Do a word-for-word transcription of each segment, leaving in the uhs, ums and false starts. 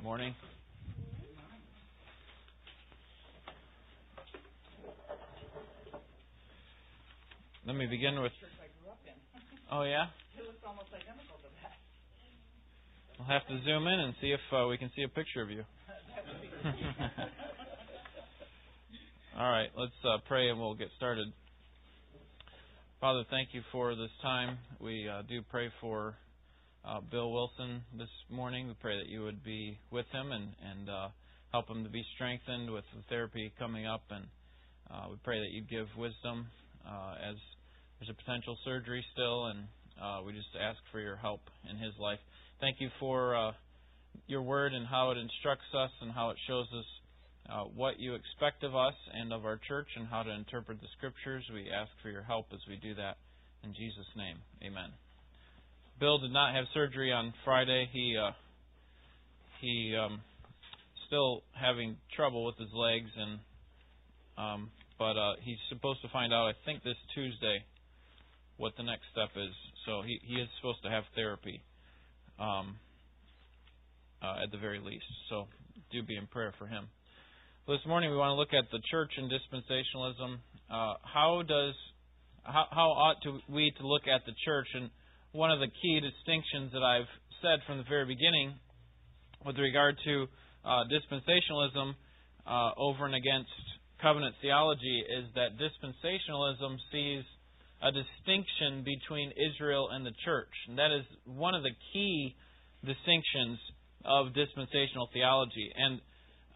Good morning. Let me begin with... Church I grew up in. Oh, yeah? It looks almost identical to that. We'll have to zoom in and see if uh, we can see a picture of you. All right, let's uh, pray and we'll get started. Father, thank you for this time. We uh, do pray for uh, Bill Wilson this morning. We pray that you would be with him and, and uh, help him to be strengthened with the therapy coming up. And uh, we pray that you'd give wisdom uh, as there's a potential surgery still. And uh, we just ask for your help in his life. Thank you for uh, your word and how it instructs us and how it shows us uh, what you expect of us and of our church and how to interpret the Scriptures. We ask for your help as we do that. In Jesus' name, amen. Bill did not have surgery on Friday. He uh, he um, still having trouble with his legs, and um, but uh, he's supposed to find out, I think, this Tuesday what the next step is. So he, he is supposed to have therapy. Um, uh, at the very least. So do be in prayer for him. Well, this morning we want to look at the church and dispensationalism. Uh, how does how, how ought to we to look at the church? And one of the key distinctions that I've said from the very beginning with regard to uh, dispensationalism uh, over and against covenant theology is that dispensationalism sees a distinction between Israel and the church. And that is one of the key distinctions of dispensational theology. And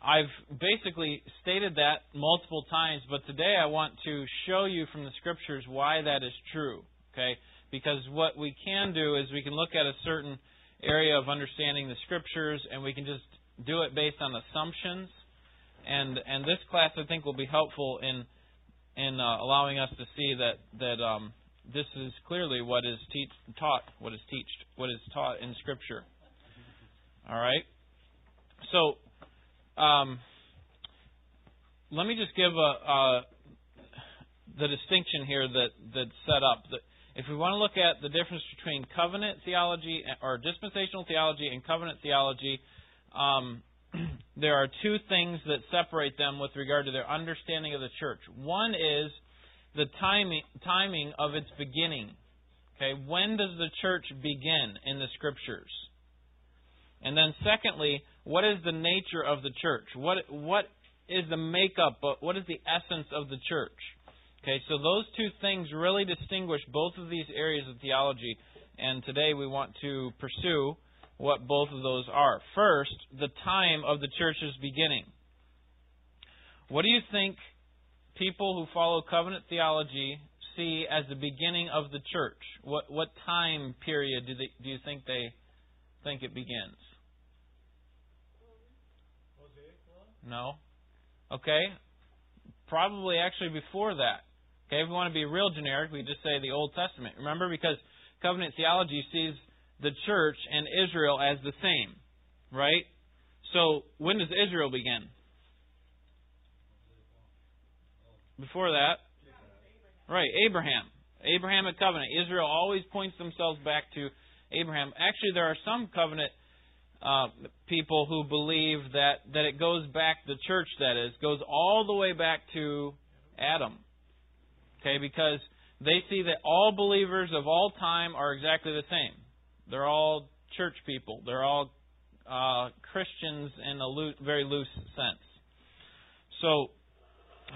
I've basically stated that multiple times, but today I want to show you from the Scriptures why that is true. Okay? Because what we can do is we can look at a certain area of understanding the Scriptures and we can just do it based on assumptions. And and this class, I think, will be helpful in And uh, allowing us to see that that um, this is clearly what is teach, taught, what is teached, what is taught in Scripture. All right. So, um, let me just give a, uh, the distinction here that that's set up. That if we want to look at the difference between covenant theology or dispensational theology and covenant theology, um, there are two things that separate them with regard to their understanding of the church. One is the timing timing of its beginning. Okay, when does the church begin in the Scriptures? And then secondly, what is the nature of the church? What what is the makeup of, what is the essence of the church? Okay, so those two things really distinguish both of these areas of theology, and today we want to pursue what both of those are. First, the time of the church's beginning. What do you think people who follow covenant theology see as the beginning of the church? What what time period do they do you think they think it begins? No. Okay. Probably actually before that. Okay, if we want to be real generic, we just say the Old Testament. Remember, because covenant theology sees the church and Israel as the same, right? So when does Israel begin? Before that, right? Abraham, Abrahamic covenant. Israel always points themselves back to Abraham. Actually, there are some covenant uh, people who believe that that it goes back, the church that is, goes all the way back to Adam. Okay, because they see that all believers of all time are exactly the same. They're all church people. They're all uh, Christians in a loo- very loose sense. So,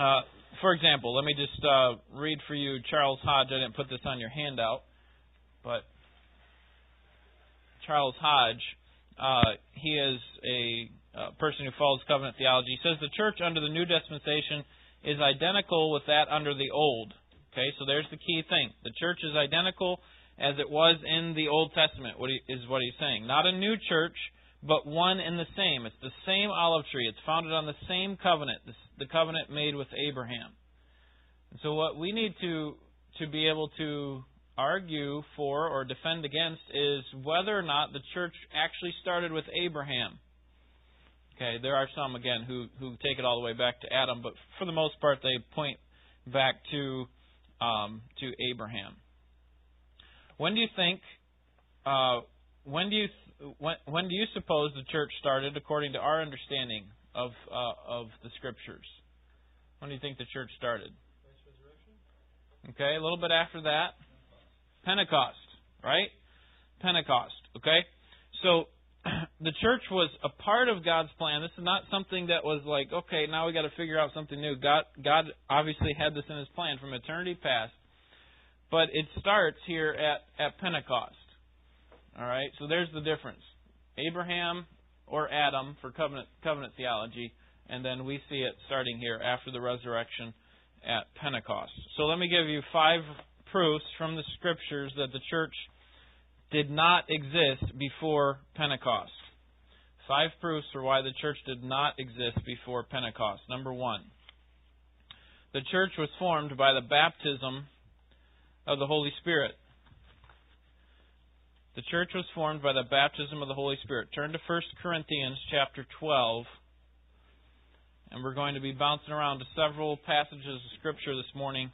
uh, for example, let me just uh, read for you Charles Hodge. I didn't put this on your handout, but Charles Hodge, uh, he is a, a person who follows covenant theology. He says the church under the new dispensation is identical with that under the old. Okay, so there's the key thing. The church is identical as it was in the Old Testament, is what he's saying. Not a new church, but one and the same. It's the same olive tree. It's founded on the same covenant, the covenant made with Abraham. And so what we need to to be able to argue for or defend against is whether or not the church actually started with Abraham. Okay, there are some, again, who, who take it all the way back to Adam, but for the most part they point back to um, to Abraham. When do you think? Uh, when do you? Th- when, when do you suppose the church started according to our understanding of uh, of the Scriptures? When do you think the church started? Okay, a little bit after that. Pentecost, right? Pentecost, okay? So the church was a part of God's plan. This is not something that was like, okay, now we got to figure out something new. God, God obviously had this in His plan from eternity past. But it starts here at, at Pentecost. All right, so there's the difference. Abraham or Adam for covenant covenant theology, and then we see it starting here after the resurrection at Pentecost. So let me give you five proofs from the Scriptures that the church did not exist before Pentecost. Five proofs for why the church did not exist before Pentecost. Number one, the church was formed by the baptism of the Holy Spirit. The church was formed by the baptism of the Holy Spirit. Turn to First Corinthians chapter twelve, and we're going to be bouncing around to several passages of Scripture this morning,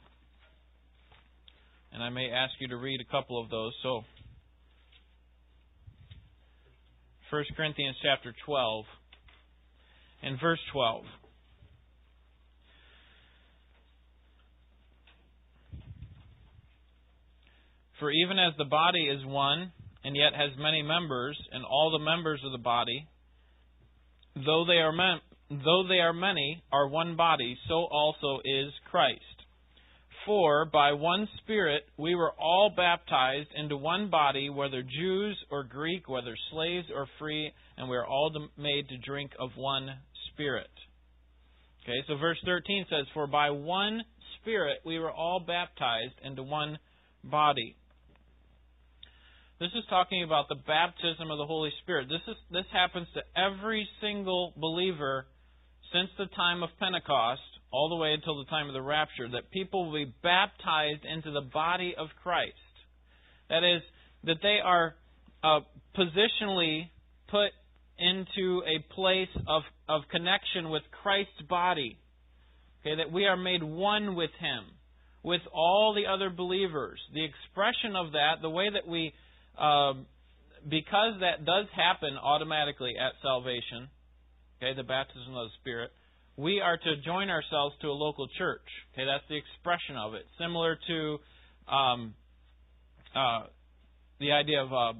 and I may ask you to read a couple of those. So, First Corinthians chapter twelve and verse twelve. For even as the body is one, and yet has many members, and all the members of the body, though they are men, though they are many, are one body, so also is Christ. For by one Spirit we were all baptized into one body, whether Jews or Greek, whether slaves or free, and we are all made to drink of one Spirit. Okay, so verse thirteen says, for by one Spirit we were all baptized into one body. This is talking about the baptism of the Holy Spirit. This is this happens to every single believer since the time of Pentecost all the way until the time of the rapture, that people will be baptized into the body of Christ. That is, that they are uh, positionally put into a place of, of connection with Christ's body. Okay, that we are made one with Him, with all the other believers. The expression of that, the way that we... Uh, because that does happen automatically at salvation, okay, the baptism of the Spirit, we are to join ourselves to a local church. Okay, that's the expression of it. Similar to um, uh, the idea of uh,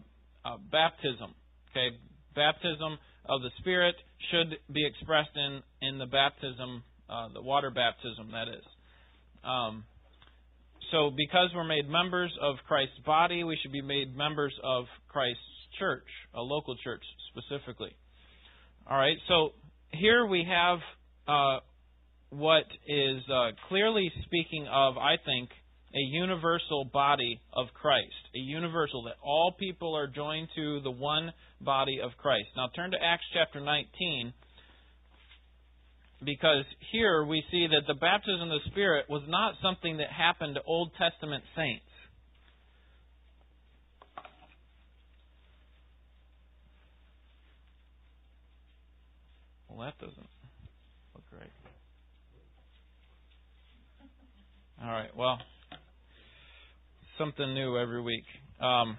uh, baptism. Okay, baptism of the Spirit should be expressed in, in the baptism, uh, the water baptism, that is. Um So because we're made members of Christ's body, we should be made members of Christ's church, a local church specifically. All right, so here we have uh, what is uh, clearly speaking of, I think, a universal body of Christ, a universal, that all people are joined to the one body of Christ. Now turn to Acts chapter nineteen. Because here we see that the baptism of the Spirit was not something that happened to Old Testament saints. Well, that doesn't look right. All right, well, something new every week. Um,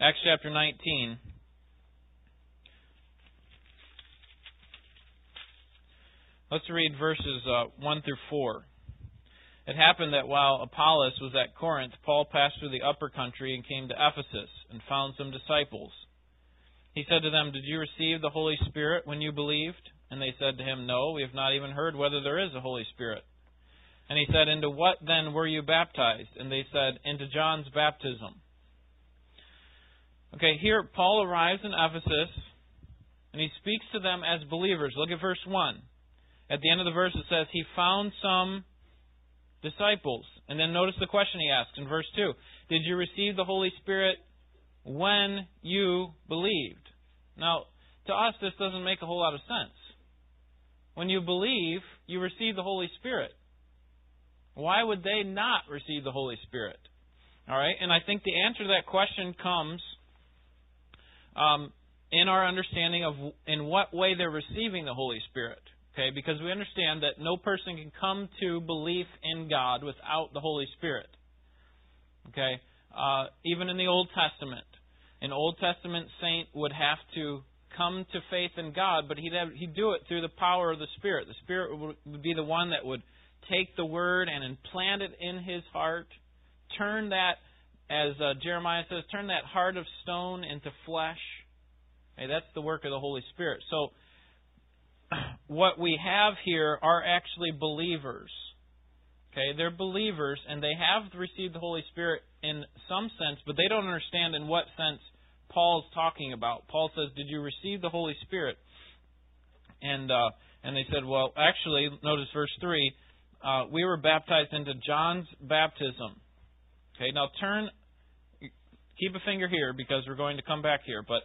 Acts chapter nineteen. Let's read verses uh, one through four. It happened that while Apollos was at Corinth, Paul passed through the upper country and came to Ephesus and found some disciples. He said to them, did you receive the Holy Spirit when you believed? And they said to him, no, we have not even heard whether there is a Holy Spirit. And he said, into what then were you baptized? And they said, into John's baptism. Okay, here Paul arrives in Ephesus and he speaks to them as believers. Look at verse one. At the end of the verse, it says, he found some disciples. And then notice the question he asks in verse two. Did you receive the Holy Spirit when you believed? Now, to us, this doesn't make a whole lot of sense. When you believe, you receive the Holy Spirit. Why would they not receive the Holy Spirit? All right, and I think the answer to that question comes um, in our understanding of in what way they're receiving the Holy Spirit. Okay, because we understand that no person can come to belief in God without the Holy Spirit. Okay, uh, even in the Old Testament. an Old Testament saint would have to come to faith in God, but he'd, have, he'd do it through the power of the Spirit. The Spirit would, would be the one that would take the Word and implant it in his heart, turn that, as uh, Jeremiah says, turn that heart of stone into flesh. Hey, that's the work of the Holy Spirit. So what we have here are actually believers. Okay, they're believers, and they have received the Holy Spirit in some sense, but they don't understand in what sense Paul's talking about. Paul says, did you receive the Holy Spirit? And uh, and they said, well, actually, notice verse three, uh, we were baptized into John's baptism. Okay, now turn, keep a finger here because we're going to come back here, but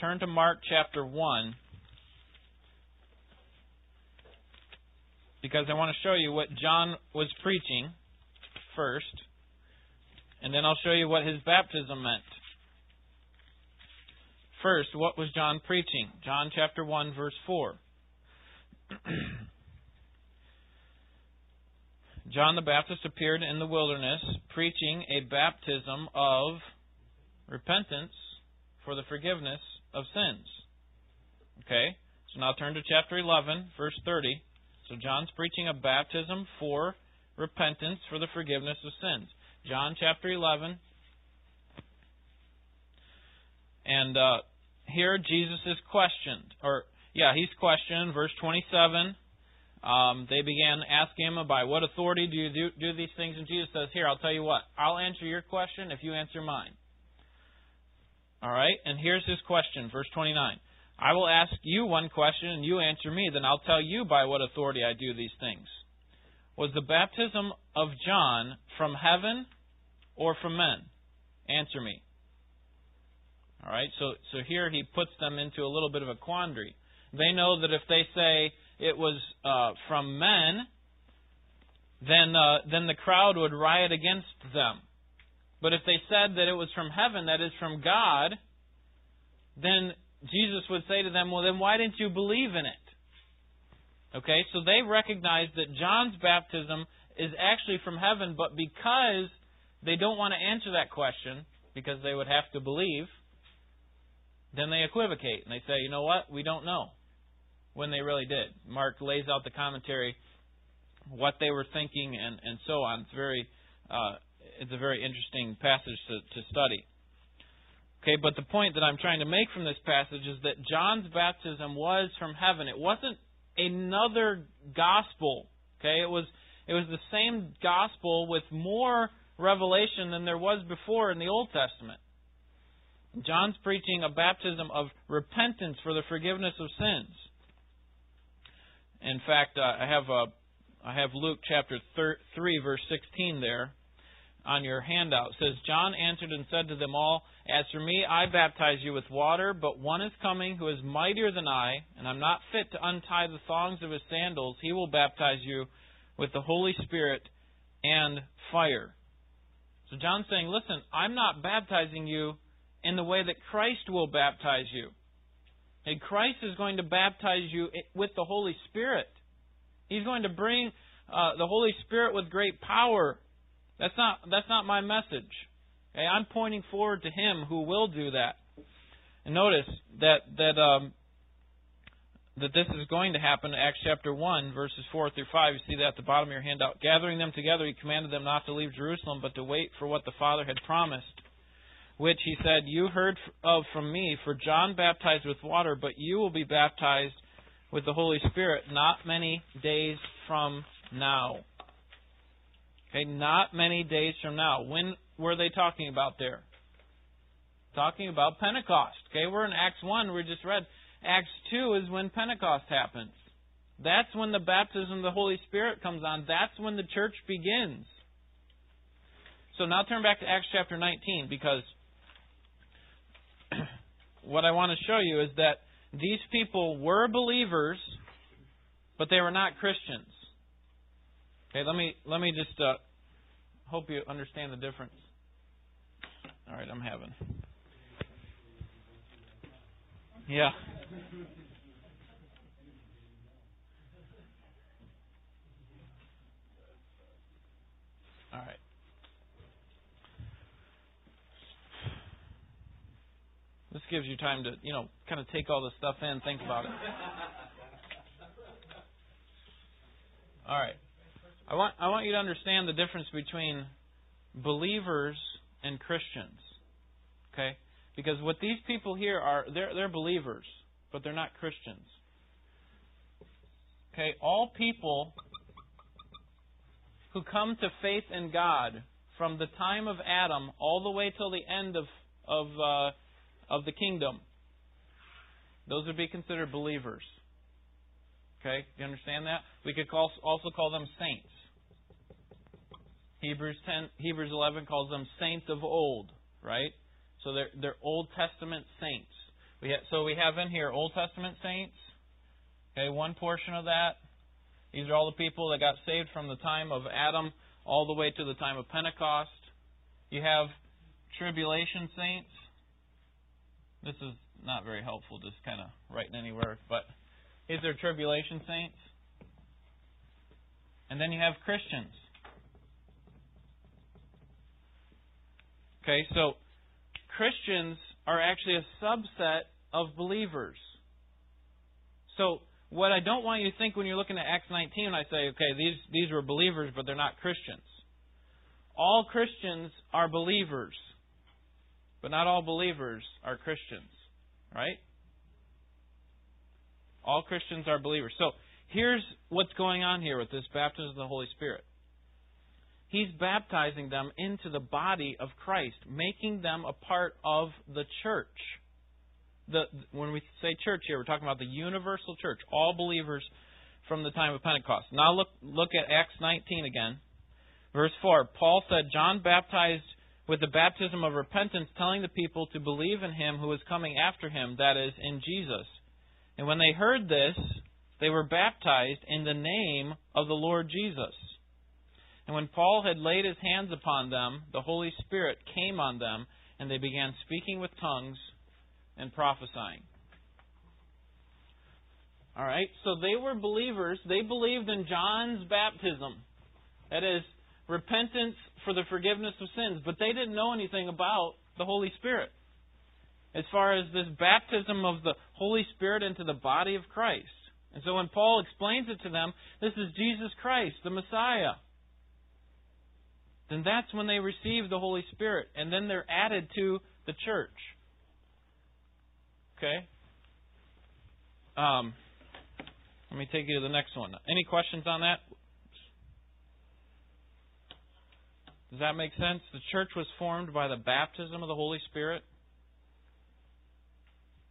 turn to Mark chapter one because I want to show you what John was preaching first, and then I'll show you what his baptism meant. First, what was John preaching? John chapter one, verse four. John the Baptist appeared in the wilderness, preaching a baptism of repentance for the forgiveness of sins. Okay, so now turn to chapter eleven, verse thirty. So John's preaching a baptism for repentance for the forgiveness of sins. John chapter eleven. And uh, here Jesus is questioned. Or, yeah, he's questioned. Verse twenty-seven, um, they began asking him, by what authority do you do, do these things? And Jesus says, here, I'll tell you what. I'll answer your question if you answer mine. All right? And here's his question, verse twenty-nine. I will ask you one question and you answer me. Then I'll tell you by what authority I do these things. Was the baptism of John from heaven or from men? Answer me. All right, so so here he puts them into a little bit of a quandary. They know that if they say it was uh, from men, then uh, then the crowd would riot against them. But if they said that it was from heaven, that is from God, then Jesus would say to them, well, then why didn't you believe in it? Okay, so they recognize that John's baptism is actually from heaven, but because they don't want to answer that question, because they would have to believe, then they equivocate, and they say, you know what, we don't know when they really did. Mark lays out the commentary, what they were thinking, and, and so on. It's very, uh, it's a very interesting passage to, to study. Okay, but the point that I'm trying to make from this passage is that John's baptism was from heaven. It wasn't another gospel. Okay, it was it was the same gospel with more revelation than there was before in the Old Testament. John's preaching a baptism of repentance for the forgiveness of sins. In fact, uh, I have a, I have Luke chapter three, verse sixteen there on your handout. It says, John answered and said to them all, as for me, I baptize you with water, but one is coming who is mightier than I, and I'm not fit to untie the thongs of his sandals. He will baptize you with the Holy Spirit and fire. So John's saying, listen, I'm not baptizing you in the way that Christ will baptize you. And Christ is going to baptize you with the Holy Spirit. He's going to bring uh, the Holy Spirit with great power. That's not that's not my message. Okay? I'm pointing forward to Him who will do that. And notice that that um, that this is going to happen in Acts chapter one, verses four through five. You see that at the bottom of your handout. Gathering them together, He commanded them not to leave Jerusalem, but to wait for what the Father had promised, which he said, you heard of from me, for John baptized with water, but you will be baptized with the Holy Spirit not many days from now. Okay, not many days from now. When were they talking about there? Talking about Pentecost. Okay, we're in Acts one, we just read. Acts two is when Pentecost happens. That's when the baptism of the Holy Spirit comes on. That's when the church begins. So now turn back to Acts chapter nineteen, because what I want to show you is that these people were believers, but they were not Christians. Okay, let me let me just uh, hope you understand the difference. All right, I'm having. Yeah. All right. This gives you time to, you know, kind of take all this stuff in, think about it. All right. I want I want you to understand the difference between believers and Christians. Okay? Because what these people here are, they're they're believers, but they're not Christians. Okay? All people who come to faith in God from the time of Adam all the way till the end of of uh, of the kingdom, those would be considered believers. Okay, do you understand that? We could call, also call them saints. Hebrews ten, Hebrews eleven calls them saints of old, right? So they're they're Old Testament saints. We have, so we have in here Old Testament saints. Okay, one portion of that. These are all the people that got saved from the time of Adam all the way to the time of Pentecost. You have tribulation saints. This is not very helpful, just kind of writing anywhere, but is there tribulation saints? And then you have Christians. Okay, so Christians are actually a subset of believers. So what I don't want you to think when you're looking at Acts nineteen and I say, okay, these, these were believers, but they're not Christians. All Christians are believers, but not all believers are Christians, right? All Christians are believers. So here's what's going on here with this baptism of the Holy Spirit. He's baptizing them into the body of Christ, making them a part of the church. The, when we say church here, we're talking about the universal church, all believers from the time of Pentecost. Now look, look at Acts nineteen again. Verse four, Paul said, John baptized with the baptism of repentance, telling the people to believe in him who was coming after him, that is, in Jesus. And when they heard this, they were baptized in the name of the Lord Jesus. And when Paul had laid his hands upon them, the Holy Spirit came on them, and they began speaking with tongues and prophesying. All right, so they were believers. They believed in John's baptism. That is, repentance for the forgiveness of sins. But they didn't know anything about the Holy Spirit, as far as this baptism of the Holy Spirit into the body of Christ. And so when Paul explains it to them, this is Jesus Christ, the Messiah. Then that's when they receive the Holy Spirit. And then they're added to the church. Okay? Um, let me take you to the next one. Any questions on that? Does that make sense? The church was formed by the baptism of the Holy Spirit.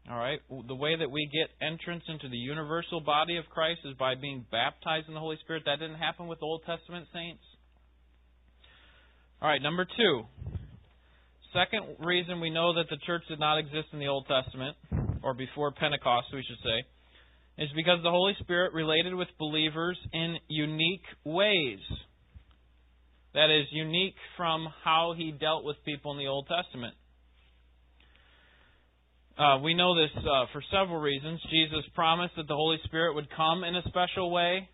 All right, the way that we get entrance into the universal body of Christ is by being baptized in the Holy Spirit. That didn't happen with Old Testament saints. All right, number two. Second reason we know that the church did not exist in the Old Testament, or before Pentecost, we should say, is because the Holy Spirit related with believers in unique ways. That is, unique from how he dealt with people in the Old Testament. Uh, we know this uh, for several reasons. Jesus promised that the Holy Spirit would come in a special way.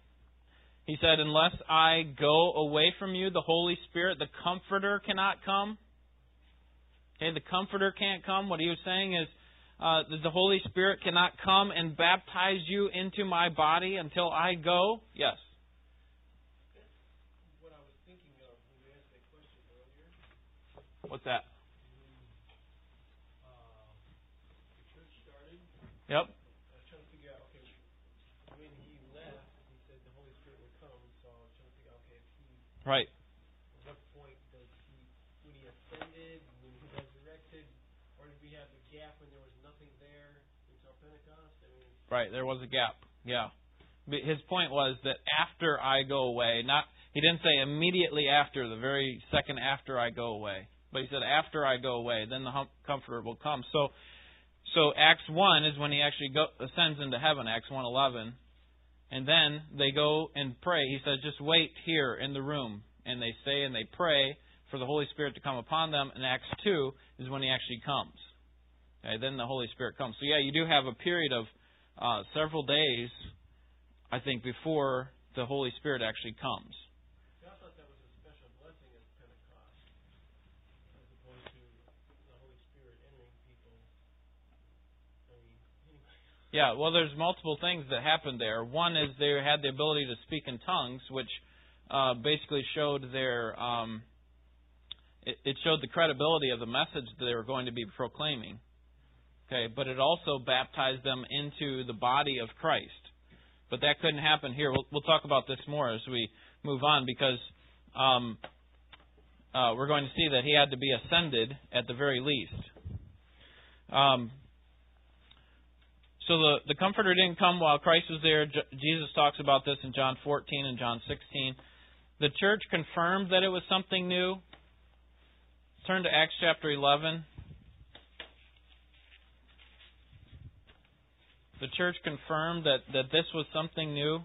He said, unless I go away from you, the Holy Spirit, the Comforter, cannot come. Okay, the Comforter can't come. What he was saying is uh, that the Holy Spirit cannot come and baptize you into my body until I go. Yes. That's what I was thinking of when you asked that question earlier. What's that? Yep. I was trying to figure out, okay, when he left, he said the Holy Spirit would come, so I was trying to figure out, okay, if he... Right. At what point does he... When he ascended, when he resurrected, or did we have the gap when there was nothing there until Pentecost? I mean, right, there was a gap, yeah. But his point was that after I go away, not... He didn't say immediately after, the very second after I go away. But he said after I go away, then the hum- Comforter will come. So... So Acts one is when he actually go, ascends into heaven, Acts one eleven. And then they go and pray. He says, just wait here in the room. And they stay and they pray for the Holy Spirit to come upon them. And Acts two is when he actually comes. Okay, then the Holy Spirit comes. So yeah, you do have a period of uh, several days, I think, before the Holy Spirit actually comes. See, I thought that was a special blessing at Pentecost, as opposed to the Holy Spirit entering people. Yeah, well, there's multiple things that happened there. One is they had the ability to speak in tongues, which uh, basically showed their um, it, it showed the credibility of the message that they were going to be proclaiming. Okay, but it also baptized them into the body of Christ. But that couldn't happen here. We'll, we'll talk about this more as we move on, because um, uh, we're going to see that he had to be ascended at the very least. Um. So the, the Comforter didn't come while Christ was there. J- Jesus talks about this in John fourteen and John sixteen. The church confirmed that it was something new. Turn to Acts chapter eleven. The church confirmed that, that this was something new.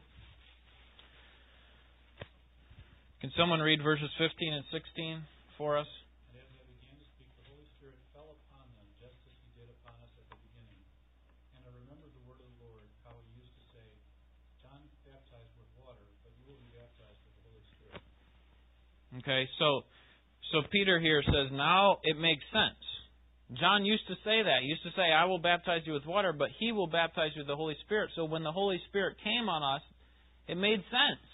Can someone read verses fifteen and sixteen for us? Okay, so so Peter here says, now it makes sense. John used to say that. He used to say, I will baptize you with water, but he will baptize you with the Holy Spirit. So when the Holy Spirit came on us, it made sense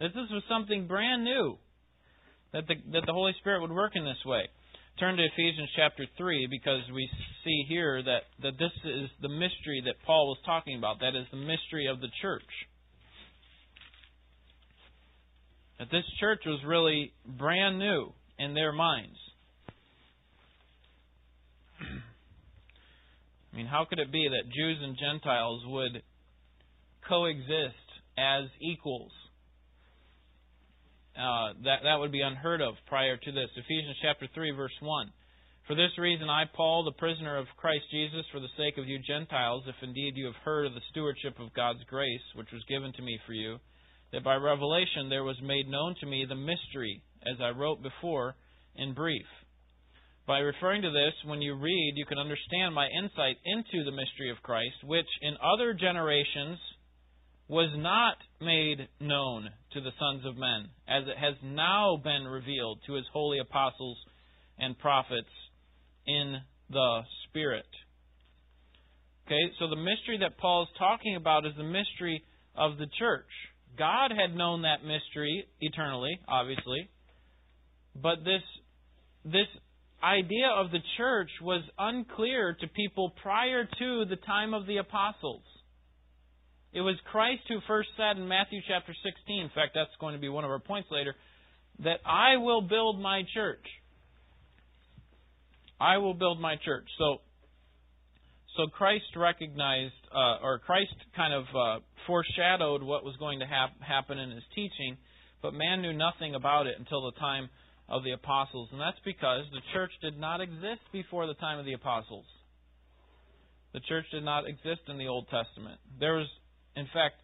that this was something brand new, that the, that the Holy Spirit would work in this way. Turn to Ephesians chapter three, because we see here that, that this is the mystery that Paul was talking about. That is the mystery of the church. That this church was really brand new in their minds. I mean, how could it be that Jews and Gentiles would coexist as equals? Uh, that, that would be unheard of prior to this. Ephesians chapter three, verse one. For this reason, I, Paul, the prisoner of Christ Jesus, for the sake of you Gentiles, if indeed you have heard of the stewardship of God's grace, which was given to me for you, that by revelation there was made known to me the mystery, as I wrote before, in brief. By referring to this, when you read, you can understand my insight into the mystery of Christ, which in other generations was not made known to the sons of men, as it has now been revealed to his holy apostles and prophets in the Spirit. Okay, so the mystery that Paul's talking about is the mystery of the church. God had known that mystery eternally, obviously, but this this idea of the church was unclear to people prior to the time of the apostles. It was Christ who first said in Matthew chapter sixteen, in fact, that's going to be one of our points later, that I will build my church. I will build my church. So, So Christ recognized, uh, or Christ kind of uh, foreshadowed what was going to hap- happen in his teaching, but man knew nothing about it until the time of the apostles. And that's because the church did not exist before the time of the apostles. The church did not exist in the Old Testament. There was, in fact,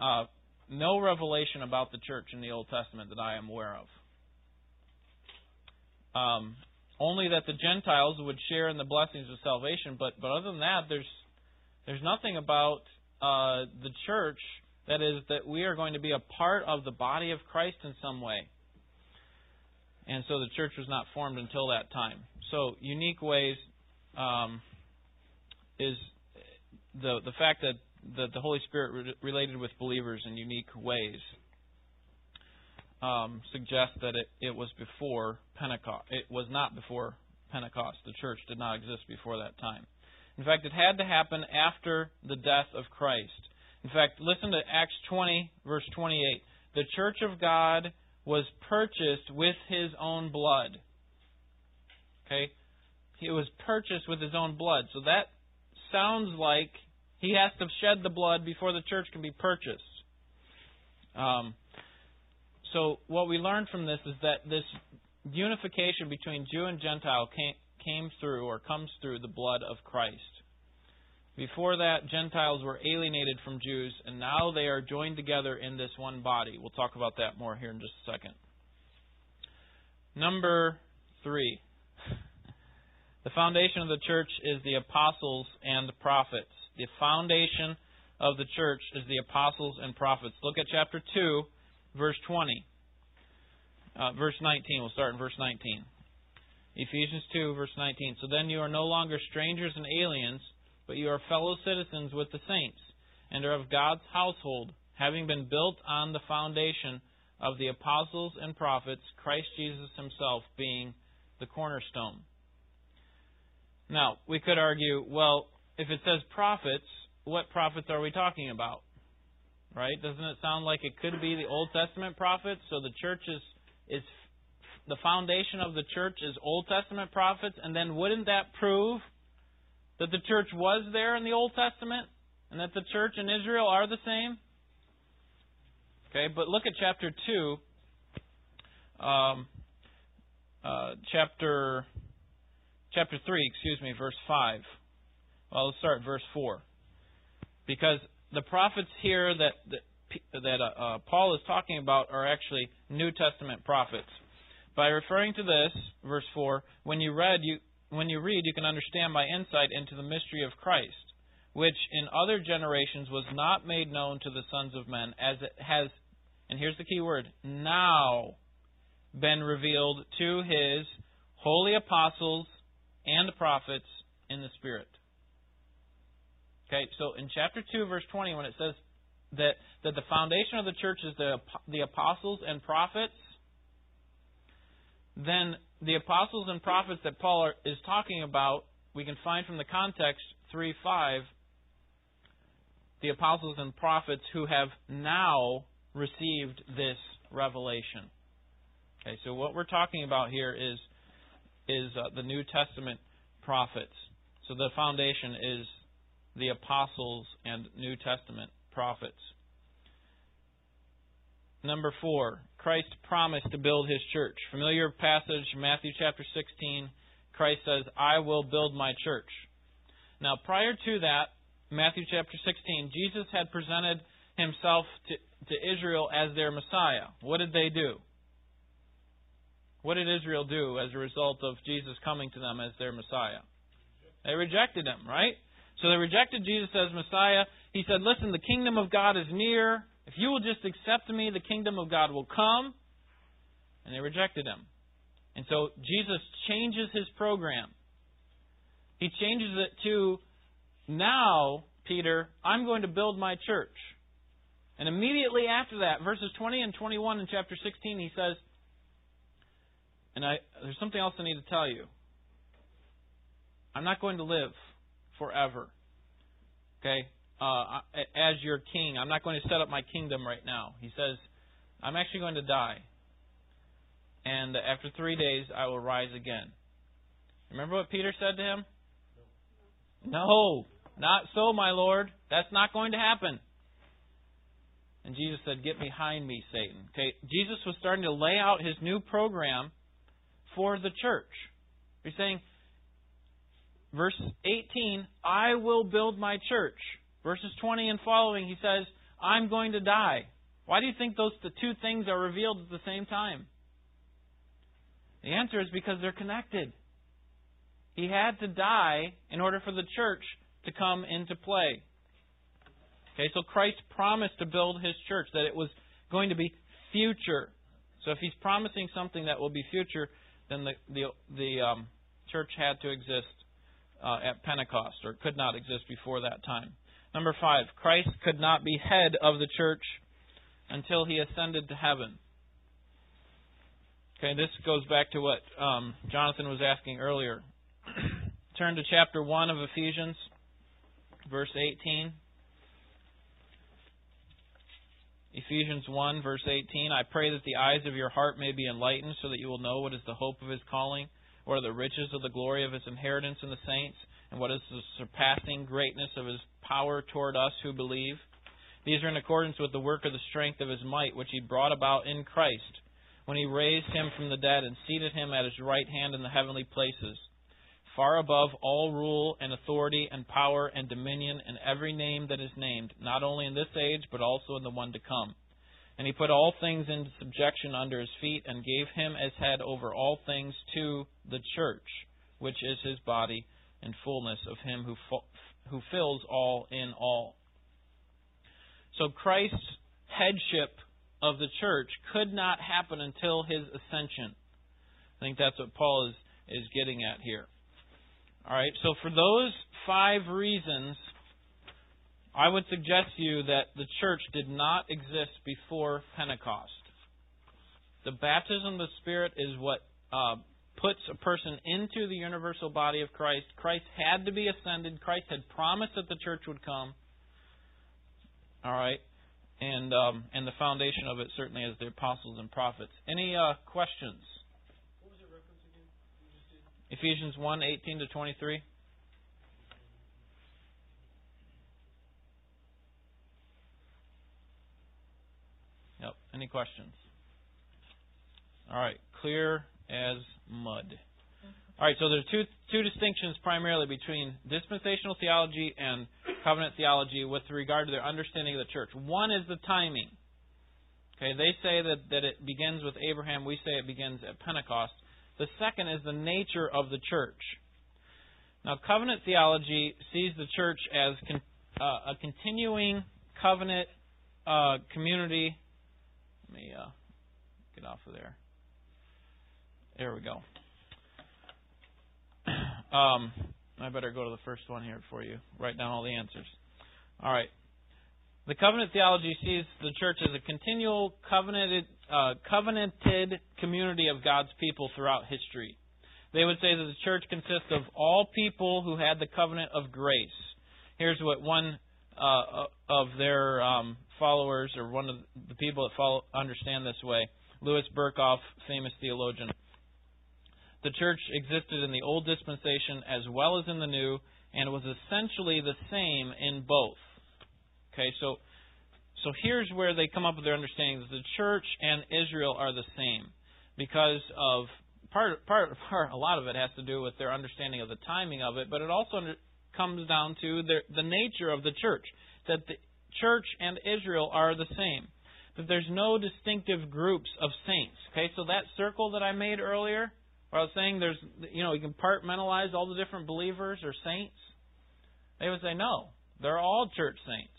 uh, no revelation about the church in the Old Testament that I am aware of. Um Only that the Gentiles would share in the blessings of salvation, but but other than that, there's there's nothing about uh, the church that is that we are going to be a part of the body of Christ in some way. And so the church was not formed until that time. So unique ways um, is the the fact that that the Holy Spirit re- related with believers in unique ways. Um, suggest that it, it was before Pentecost. It was not before Pentecost. The church did not exist before that time. In fact, it had to happen after the death of Christ. In fact, listen to Acts twenty, verse twenty-eight. The church of God was purchased with his own blood. Okay? It was purchased with his own blood. So that sounds like he has to shed the blood before the church can be purchased. Um So what we learned from this is that this unification between Jew and Gentile came, came through or comes through the blood of Christ. Before that, Gentiles were alienated from Jews, and now they are joined together in this one body. We'll talk about that more here in just a second. Number three. The foundation of the church is the apostles and the prophets. The foundation of the church is the apostles and prophets. Look at chapter two. Verse twenty, uh, verse nineteen. We'll start in verse nineteen. Ephesians two, verse nineteen. So then you are no longer strangers and aliens, but you are fellow citizens with the saints, and are of God's household, having been built on the foundation of the apostles and prophets, Christ Jesus himself being the cornerstone. Now, we could argue, well, if it says prophets, what prophets are we talking about? Right? Doesn't it sound like it could be the Old Testament prophets? So the church is, is the foundation of the church is Old Testament prophets, and then wouldn't that prove that the church was there in the Old Testament and that the church and Israel are the same? Okay, but look at chapter two, um, uh, chapter chapter three, excuse me, verse five. Well, let's start at verse four, because the prophets here that that, that uh, Paul is talking about are actually New Testament prophets. By referring to this, verse four, when you read, you when you read, you can understand my insight into the mystery of Christ, which in other generations was not made known to the sons of men, as it has, and here's the key word, now been revealed to his holy apostles and prophets in the Spirit. Okay, so in chapter two, verse twenty, when it says that, that the foundation of the church is the, the apostles and prophets, then the apostles and prophets that Paul are, is talking about, we can find from the context, three five, the apostles and prophets who have now received this revelation. Okay, so what we're talking about here is is uh, the New Testament prophets. So the foundation is the apostles and New Testament prophets. Number four, Christ promised to build his church. Familiar passage, Matthew chapter sixteen. Christ says, "I will build my church." Now, prior to that, Matthew chapter sixteen, Jesus had presented himself to, to Israel as their Messiah. What did they do? What did Israel do as a result of Jesus coming to them as their Messiah? They rejected him, right? So they rejected Jesus as Messiah. He said, listen, the kingdom of God is near. If you will just accept me, the kingdom of God will come. And they rejected him. And so Jesus changes his program. He changes it to, now, Peter, I'm going to build my church. And immediately after that, verses twenty and twenty-one in chapter sixteen, he says, and I, there's something else I need to tell you. I'm not going to live forever, okay, uh, as your king. I'm not going to set up my kingdom right now. He says, I'm actually going to die. And after three days, I will rise again. Remember what Peter said to him? No, not so, my Lord. That's not going to happen. And Jesus said, get behind me, Satan. Okay, Jesus was starting to lay out his new program for the church. He's saying, verse eighteen, I will build my church. Verses twenty and following, he says, I'm going to die. Why do you think those the two things are revealed at the same time? The answer is because they're connected. He had to die in order for the church to come into play. Okay, so Christ promised to build his church, that it was going to be future. So if he's promising something that will be future, then the the, the um, church had to exist uh, at Pentecost, or could not exist before that time. Number five, Christ could not be head of the church until he ascended to heaven. Okay, this goes back to what um, Jonathan was asking earlier. Turn to chapter one of Ephesians, verse eighteen. Ephesians one, verse eighteen. I pray that the eyes of your heart may be enlightened, so that you will know what is the hope of his calling, what are the riches of the glory of his inheritance in the saints, and what is the surpassing greatness of his power toward us who believe. These are in accordance with the work of the strength of his might, which he brought about in Christ, when he raised him from the dead and seated him at his right hand in the heavenly places, far above all rule and authority and power and dominion and every name that is named, not only in this age, but also in the one to come. And he put all things into subjection under his feet and gave him as head over all things to the church, which is his body, and fullness of him who who fills all in all. So Christ's headship of the church could not happen until his ascension. I think that's what Paul is, is getting at here. All right, so for those five reasons, I would suggest to you that the church did not exist before Pentecost. The baptism of the Spirit is what uh, puts a person into the universal body of Christ. Christ had to be ascended. Christ had promised that the church would come. All right, and um, and the foundation of it certainly is the apostles and prophets. Any uh, questions? What was the reference again? You just did? Ephesians one, eighteen to twenty-three. Yep. Any questions? All right. Clear as mud. All right. So there are two two distinctions primarily between dispensational theology and covenant theology with regard to their understanding of the church. One is the timing. Okay, they say that, that it begins with Abraham. We say it begins at Pentecost. The second is the nature of the church. Now, covenant theology sees the church as con, uh, a continuing covenant uh, community. Let me uh, get off of there. There we go. Um, I better go to the first one here for you. Write down all the answers. All right. The covenant theology sees the church as a continual covenanted, uh, covenanted community of God's people throughout history. They would say that the church consists of all people who had the covenant of grace. Here's what one uh, of their um, followers, or one of the people that follow, understand this way, Louis Berkhof, famous theologian. The church existed in the old dispensation as well as in the new, and was essentially the same in both. Okay, so so here's where they come up with their understanding that the church and Israel are the same, because of part part part a lot of it has to do with their understanding of the timing of it, but it also under, comes down to their, the nature of the church, that the church and Israel are the same, that there's no distinctive groups of saints. Okay, so that circle that I made earlier, I was saying there's, you know, you compartmentalize all the different believers or saints. They would say, no, they're all church saints.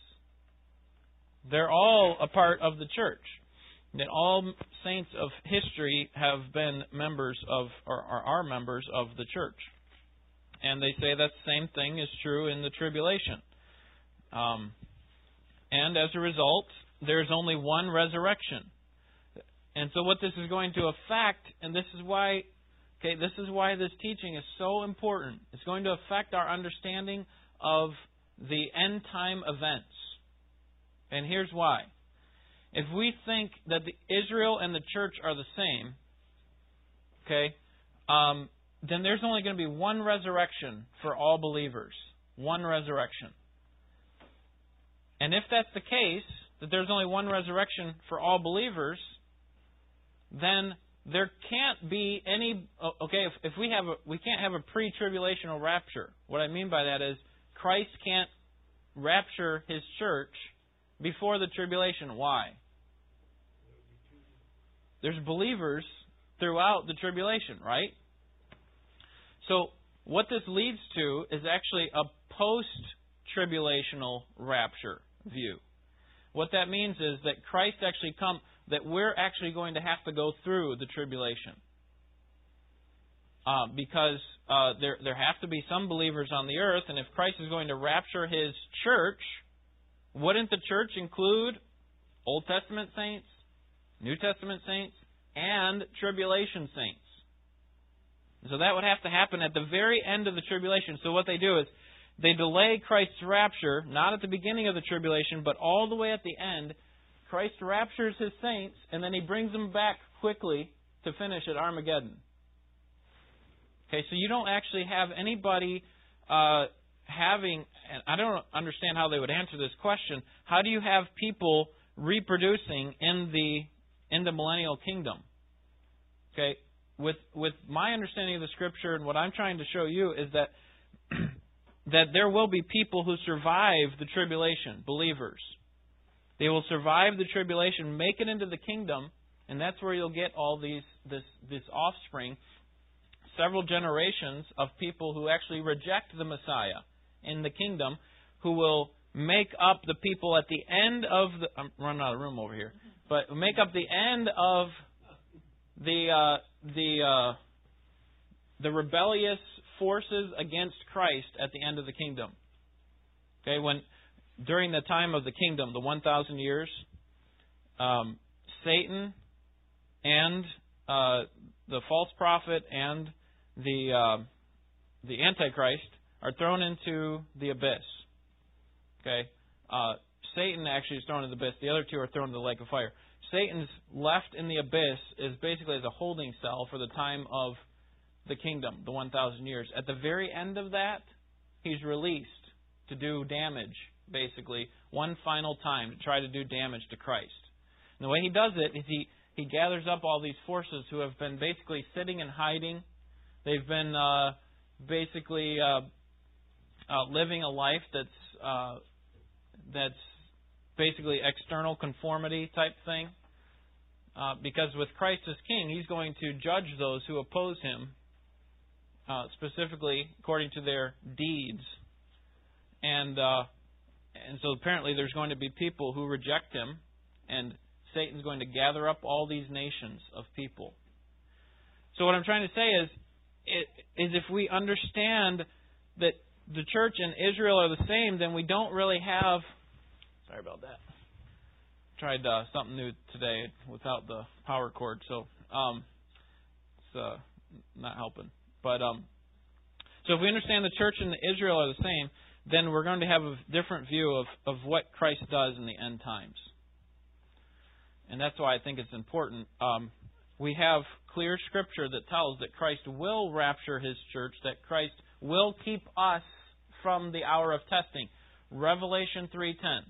They're all a part of the church. That all saints of history have been members of, or are members of the church. And they say that same thing is true in the tribulation. Um, and as a result, there's only one resurrection. And so what this is going to affect, and this is why... Okay, this is why this teaching is so important. It's going to affect our understanding of the end time events. And here's why. If we think that the Israel and the church are the same, okay, um, then there's only going to be one resurrection for all believers. One resurrection. And if that's the case, that there's only one resurrection for all believers, then there can't be any, okay, if, if we have a, we can't have a pre-tribulational rapture. What I mean by that is Christ can't rapture his church before the tribulation. Why? There's believers throughout the tribulation, right? So what this leads to is actually a post-tribulational rapture view. What that means is that Christ actually come, that we're actually going to have to go through the tribulation, uh, because uh, there there have to be some believers on the earth, and if Christ is going to rapture His church, wouldn't the church include Old Testament saints, New Testament saints, and tribulation saints? So that would have to happen at the very end of the tribulation. So what they do is they delay Christ's rapture, not at the beginning of the tribulation, but all the way at the end. Christ raptures His saints, and then He brings them back quickly to finish at Armageddon. Okay, so you don't actually have anybody uh, having... And I don't understand how they would answer this question. How do you have people reproducing in the in the millennial kingdom? Okay, with with my understanding of the Scripture and what I'm trying to show you is that that there will be people who survive the tribulation, believers. They will survive the tribulation, make it into the kingdom, and that's where you'll get all these this this offspring, several generations of people who actually reject the Messiah in the kingdom, who will make up the people at the end of the... I'm running out of room over here. But make up the end of the uh, the uh, the rebellious forces against Christ at the end of the kingdom. Okay, when during the time of the kingdom, the one thousand years, um, Satan and uh, the false prophet and the uh, the Antichrist are thrown into the abyss. Okay, uh, Satan actually is thrown into the abyss. The other two are thrown into the lake of fire. Satan's left in the abyss is basically as a holding cell for the time of the kingdom, the one thousand years. At the very end of that, he's released to do damage, basically, one final time to try to do damage to Christ. And the way he does it is he, he gathers up all these forces who have been basically sitting and hiding. They've been uh, basically uh, uh, living a life that's uh, that's basically external conformity type thing. Uh, because with Christ as King, He's going to judge those who oppose Him, uh, specifically according to their deeds. And uh, and so apparently there's going to be people who reject Him, and Satan's going to gather up all these nations of people. So what I'm trying to say is, it, is if we understand that the church and Israel are the same, then we don't really have... Sorry about that. Tried uh, something new today without the power cord, so um, it's uh, not helping. But um, so if we understand the church and the Israel are the same, then we're going to have a different view of, of what Christ does in the end times. And that's why I think it's important. Um, we have clear Scripture that tells that Christ will rapture His church, that Christ will keep us from the hour of testing. Revelation three ten.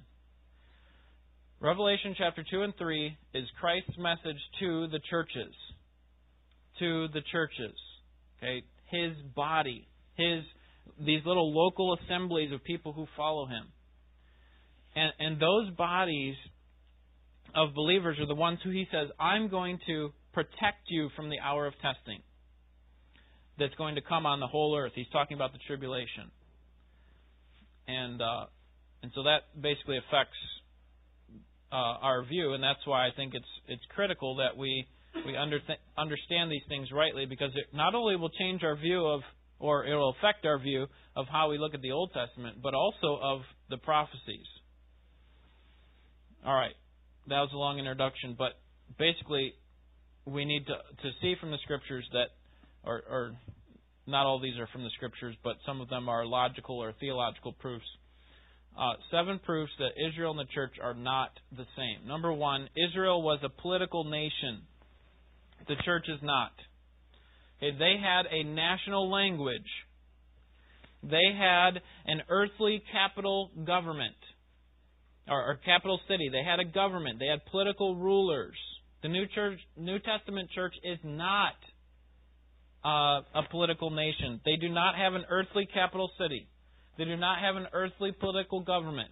Revelation chapter two and three is Christ's message to the churches. To the churches. Okay? His body. His these little local assemblies of people who follow Him. And, and those bodies of believers are the ones who He says, I'm going to protect you from the hour of testing that's going to come on the whole earth. He's talking about the tribulation. And, uh, and so that basically affects... Uh, our view, and that's why I think it's it's critical that we we under, understand these things rightly, because it not only will change our view of, or it will affect our view of how we look at the Old Testament, but also of the prophecies. All right, that was a long introduction, but basically we need to to see from the Scriptures that, or, or not all these are from the Scriptures, but some of them are logical or theological proofs. Uh, seven proofs that Israel and the church are not the same. Number one, Israel was a political nation. The church is not. Okay, they had a national language. They had an earthly capital government, or, or capital city. They had a government. They had political rulers. The New Church, New Testament church is not uh, a political nation. They do not have an earthly capital city. They do not have an earthly political government.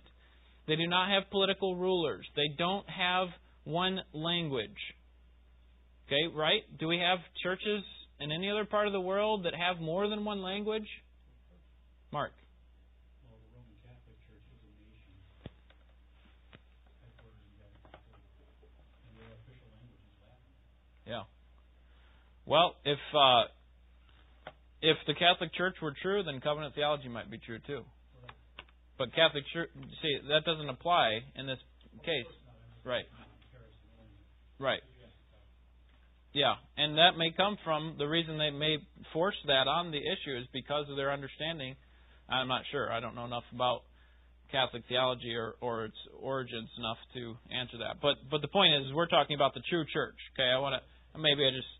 They do not have political rulers. They don't have one language. Okay, right? Do we have churches in any other part of the world that have more than one language? Mark. Well, the Roman Catholic Church is a nation. And their official language is Latin. Yeah. Well, if... Uh, If the Catholic Church were true, then covenant theology might be true too. But Catholic Church, see, that doesn't apply in this case. Right. Right. Yeah, and that may come from the reason they may force that on the issue is because of their understanding. I'm not sure. I don't know enough about Catholic theology or, or its origins enough to answer that. But but the point is, we're talking about the true church. Okay, I want to, maybe I just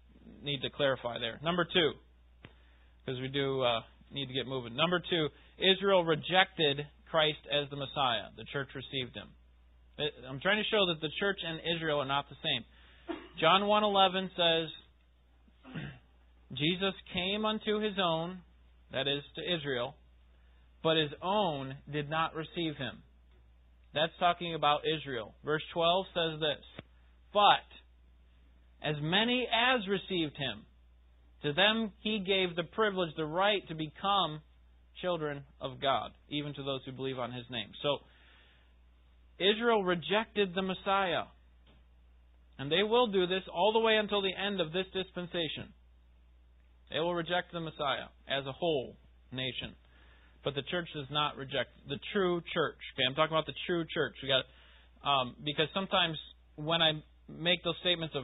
need to clarify there. Number two. Because we do uh, need to get moving. Number two, Israel rejected Christ as the Messiah. The church received Him. It, I'm trying to show that the church and Israel are not the same. John one eleven says, Jesus came unto His own, that is, to Israel, but His own did not receive Him. That's talking about Israel. Verse twelve says this, but as many as received Him, to them He gave the privilege, the right to become children of God, even to those who believe on His name. So, Israel rejected the Messiah. And they will do this all the way until the end of this dispensation. They will reject the Messiah as a whole nation. But the church does not reject the true church. Okay, I'm talking about the true church. We got um, because sometimes when I make those statements of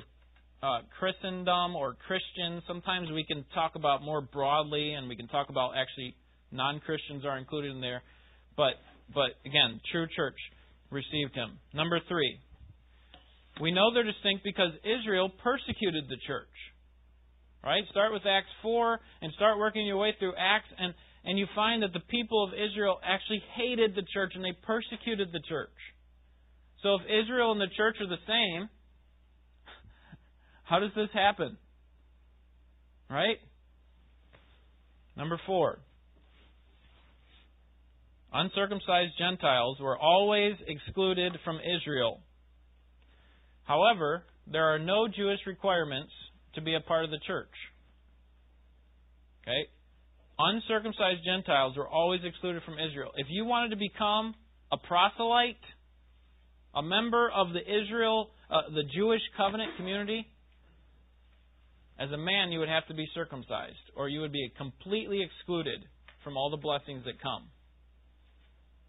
uh, Christendom or Christian, sometimes we can talk about more broadly, and we can talk about actually non-Christians are included in there. But but again, true church received him. Number three, we know they're distinct because Israel persecuted the church. Right? Start with Acts four and start working your way through Acts, and and you find that the people of Israel actually hated the church and they persecuted the church. So if Israel and the church are the same, how does this happen? Right? Number four. Uncircumcised Gentiles were always excluded from Israel. However, there are no Jewish requirements to be a part of the church. Okay? Uncircumcised Gentiles were always excluded from Israel. If you wanted to become a proselyte, a member of the Israel, uh, the Jewish covenant community, as a man you would have to be circumcised, or you would be completely excluded from all the blessings that come.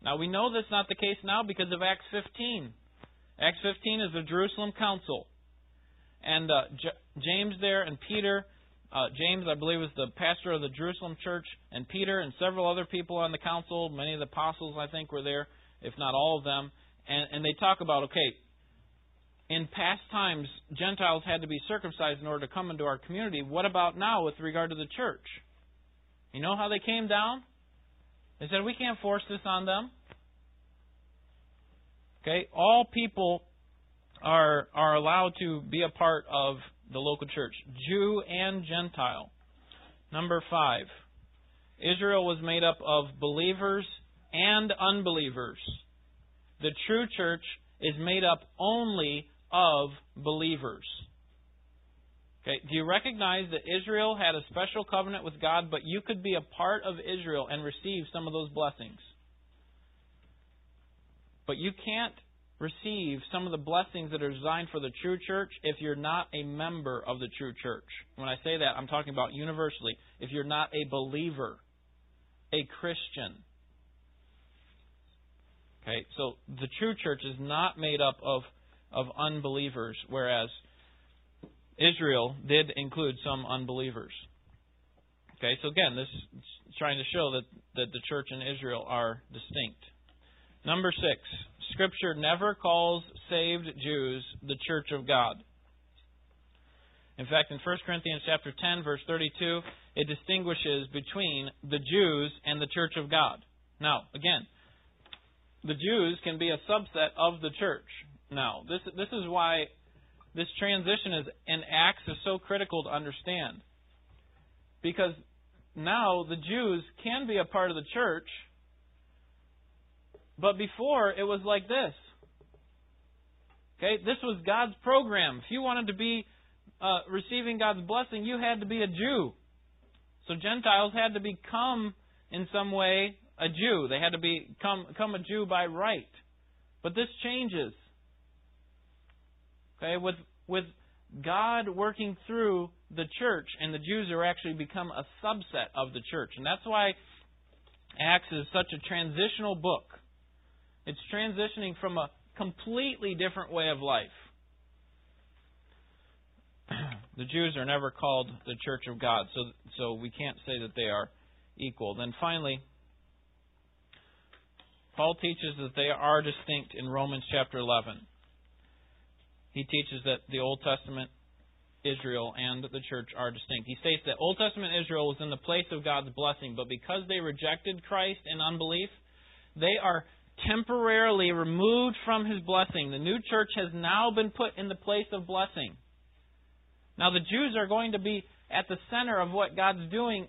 Now we know that's not the case now because of Acts fifteen. Acts fifteen is the Jerusalem Council. And uh, J- James there and Peter, uh, James I believe was the pastor of the Jerusalem church, and Peter and several other people on the council, many of the apostles I think were there, if not all of them, and, and they talk about, okay, in past times Gentiles had to be circumcised in order to come into our community. What about now with regard to the church? You know how they came down? They said, we can't force this on them. Okay, all people are are allowed to be a part of the local church, Jew and Gentile. Number five, Israel was made up of believers and unbelievers. The true church is made up only of believers. Okay, do you recognize that Israel had a special covenant with God, but you could be a part of Israel and receive some of those blessings? But you can't receive some of the blessings that are designed for the true church if you're not a member of the true church. When I say that, I'm talking about universally. If you're not a believer, a Christian. Okay, so the true church is not made up of, of unbelievers, whereas Israel did include some unbelievers. Okay, so again, this is trying to show that, that the church and Israel are distinct. Number six, Scripture never calls saved Jews the church of God. In fact, in First Corinthians chapter ten, verse thirty-two, it distinguishes between the Jews and the church of God. Now, again, the Jews can be a subset of the church. Now, this this is why this transition is in Acts is so critical to understand. Because now the Jews can be a part of the church. But before, it was like this. Okay, this was God's program. If you wanted to be uh, receiving God's blessing, you had to be a Jew. So Gentiles had to become, in some way, a Jew. They had to become, become a Jew by right. But this changes. Okay, with with God working through the church, and the Jews are actually become a subset of the church. And that's why Acts is such a transitional book. It's transitioning from a completely different way of life. The Jews are never called the church of God, so so we can't say that they are equal. Then finally, Paul teaches that they are distinct in Romans chapter eleven. He teaches that the Old Testament Israel and the church are distinct. He states that Old Testament Israel was in the place of God's blessing, but because they rejected Christ in unbelief, they are temporarily removed from his blessing. The new church has now been put in the place of blessing. Now the Jews are going to be at the center of what God's doing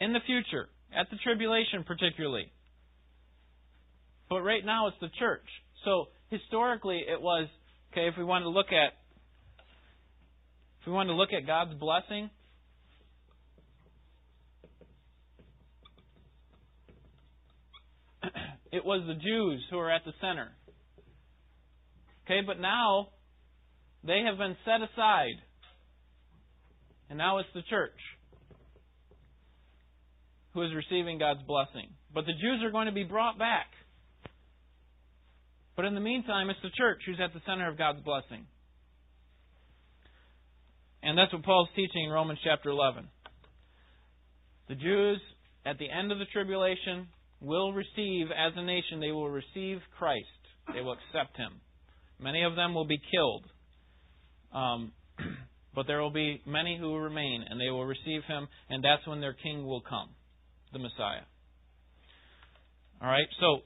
in the future, at the tribulation particularly. But right now it's the church. So historically it was, okay, if we wanted to look at if we wanted to look at God's blessing, it was the Jews who were at the center. Okay, but now they have been set aside. And now it's the church. who is receiving God's blessing. But the Jews are going to be brought back. But in the meantime, it's the church who's at the center of God's blessing. And that's what Paul's teaching in Romans chapter eleven. The Jews, at the end of the tribulation, will receive, as a nation, they will receive Christ. They will accept Him. Many of them will be killed. Um, but there will be many who will remain, and they will receive Him, and that's when their King will come, the Messiah. All right, so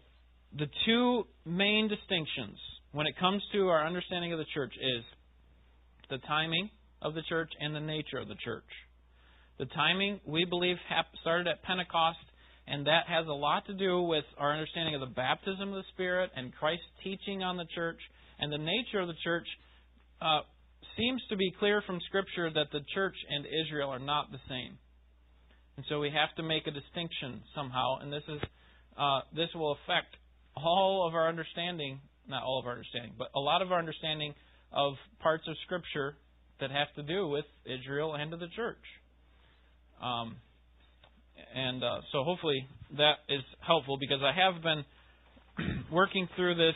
the two main distinctions when it comes to our understanding of the church is the timing of the church and the nature of the church. The timing, we believe, started at Pentecost, and that has a lot to do with our understanding of the baptism of the Spirit and Christ's teaching on the church. And the nature of the church uh, seems to be clear from Scripture that the church and Israel are not the same. And so we have to make a distinction somehow, and this is uh, this will affect all of our understanding, not all of our understanding, but a lot of our understanding of parts of Scripture that have to do with Israel and to the church. Um, and uh, so hopefully that is helpful, because I have been working through this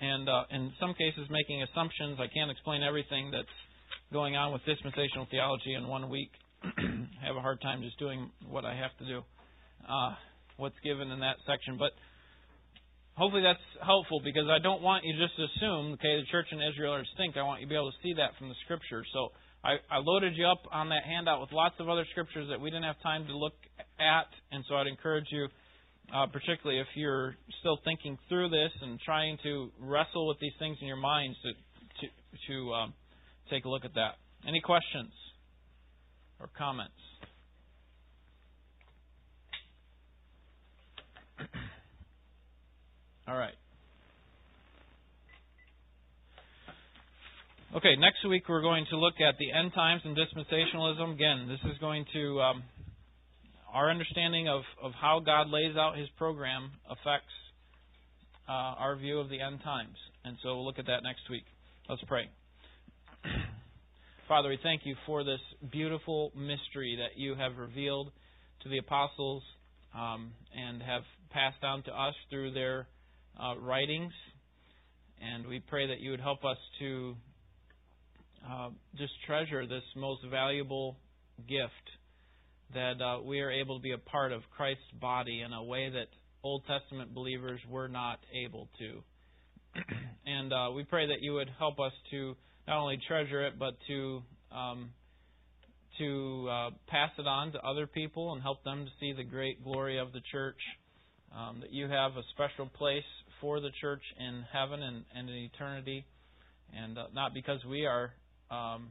and uh, in some cases making assumptions. I can't explain everything that's going on with dispensational theology in one week. I have a hard time just doing what I have to do, uh, what's given in that section. But hopefully that's helpful, because I don't want you just to assume, okay, the church and Israel are distinct. I want you to be able to see that from the Scripture. So I, I loaded you up on that handout with lots of other scriptures that we didn't have time to look at, and so I'd encourage you, uh, particularly if you're still thinking through this and trying to wrestle with these things in your minds, to to, to um, take a look at that. Any questions or comments? All right. Okay, next week we're going to look at the end times and dispensationalism. Again, this is going to, um, our understanding of, of how God lays out His program affects uh, our view of the end times. And so we'll look at that next week. Let's pray. Father, we thank You for this beautiful mystery that You have revealed to the apostles um, and have passed down to us through their uh, writings. And we pray that You would help us to Uh, just treasure this most valuable gift that uh, we are able to be a part of Christ's body in a way that Old Testament believers were not able to. And uh, we pray that You would help us to not only treasure it, but to um, to uh, pass it on to other people and help them to see the great glory of the church, um, that You have a special place for the church in heaven and, and in eternity, and uh, not because we are Um,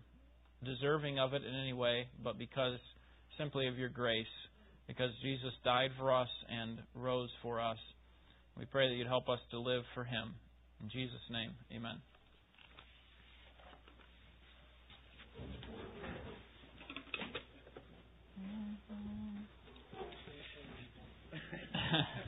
deserving of it in any way, but because simply of Your grace, because Jesus died for us and rose for us. We pray that You'd help us to live for Him. In Jesus' name, amen.